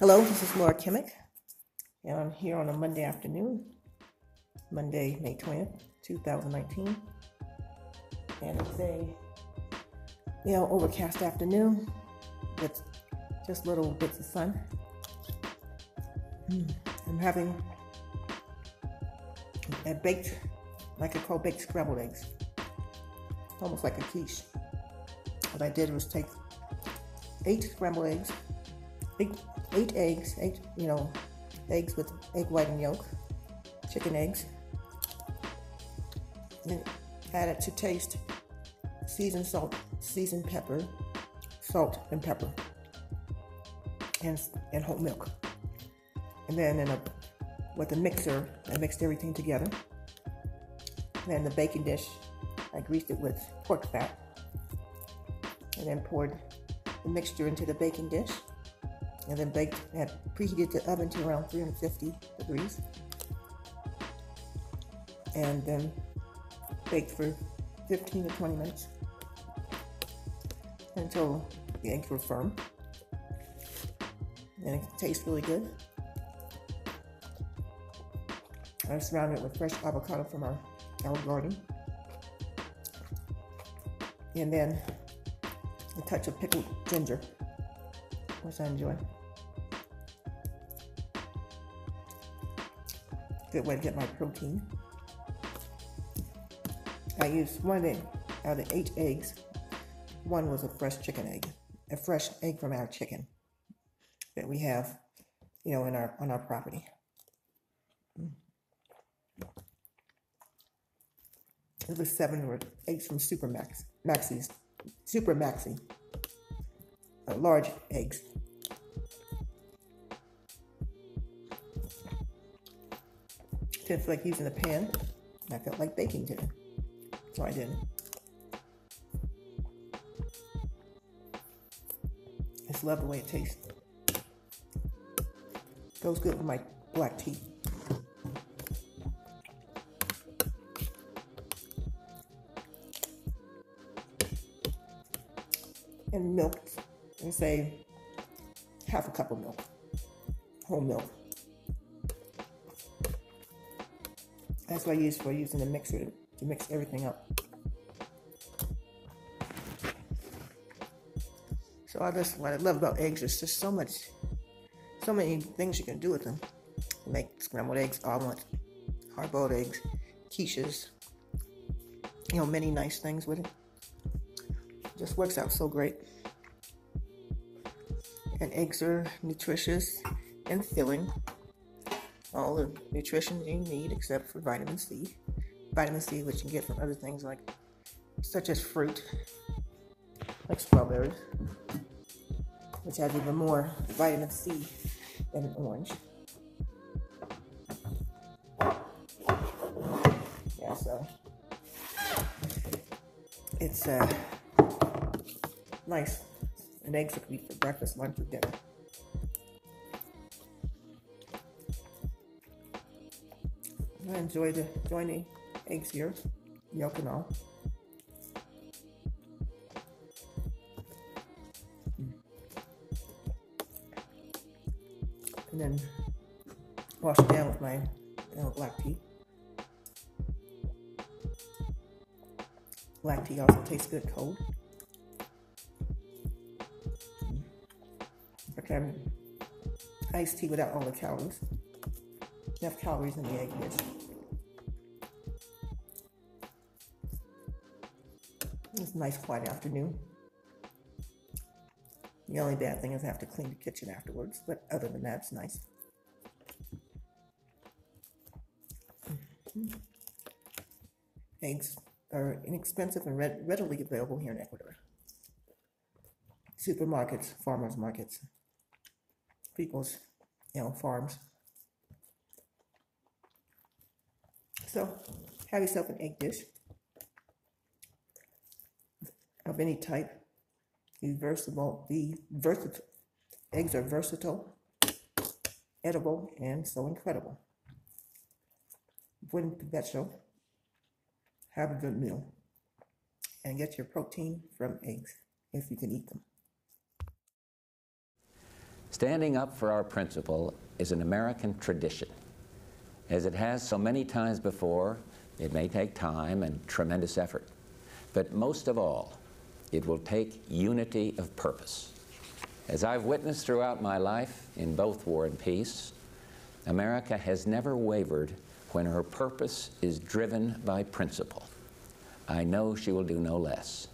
Hello, this is Laura Kimmick, and I'm here on a Monday afternoon, Monday, May 20th, 2019, and it's a, overcast afternoon with just little bits of sun. I'm having a baked scrambled eggs, almost like a quiche. What I did was take 8 scrambled eggs, eggs with egg white and yolk, chicken eggs, and added to taste seasoned salt, seasoned pepper, and whole milk. And then with a mixer, I mixed everything together. And then the baking dish, I greased it with pork fat, and then poured the mixture into the baking dish. And then baked, I had preheated the oven to around 350 degrees. And then baked for 15 to 20 minutes until the eggs were firm. And it tastes really good. I surrounded it with fresh avocado from our garden. And then a touch of pickled ginger, which I enjoy. Good way to get my protein. I used one egg out of 8 eggs. One was a fresh egg from our chicken that we have, on our property. It was 7 eggs from Supermaxi, large eggs. Just like using a pan, I felt like baking today. So I didn't. I just love the way it tastes. Goes good with my black tea. And milk, and say half a cup of milk, whole milk. That's what I use for using the mixer to mix everything up. So what I love about eggs is just so many things you can do with them. You make scrambled eggs, omelets, hard-boiled eggs, quiches, many nice things with it. Just works out so great. And eggs are nutritious and filling. All the nutrition you need except for vitamin C. Vitamin C, which you can get from other things such as fruit, like strawberries, which has even more vitamin C than an orange. Yeah, so it's nice. And eggs are good for breakfast, lunch, or dinner. I enjoy the joining eggs here, yolk and all. And then wash it down with my black tea. Black tea also tastes good cold. Iced tea without all the calories. Enough calories in the egg dish. It's a nice quiet afternoon. The only bad thing is I have to clean the kitchen afterwards, but other than that, it's nice. Eggs are inexpensive and readily available here in Ecuador. Supermarkets, farmers markets, people's, farms. So, have yourself an egg dish of any type. Eggs are versatile, edible, and so incredible. Wouldn't bet so. Have a good meal and get your protein from eggs if you can eat them. Standing up for our principle is an American tradition. As it has so many times before, it may take time and tremendous effort. But most of all, it will take unity of purpose. As I've witnessed throughout my life in both war and peace, America has never wavered when her purpose is driven by principle. I know she will do no less.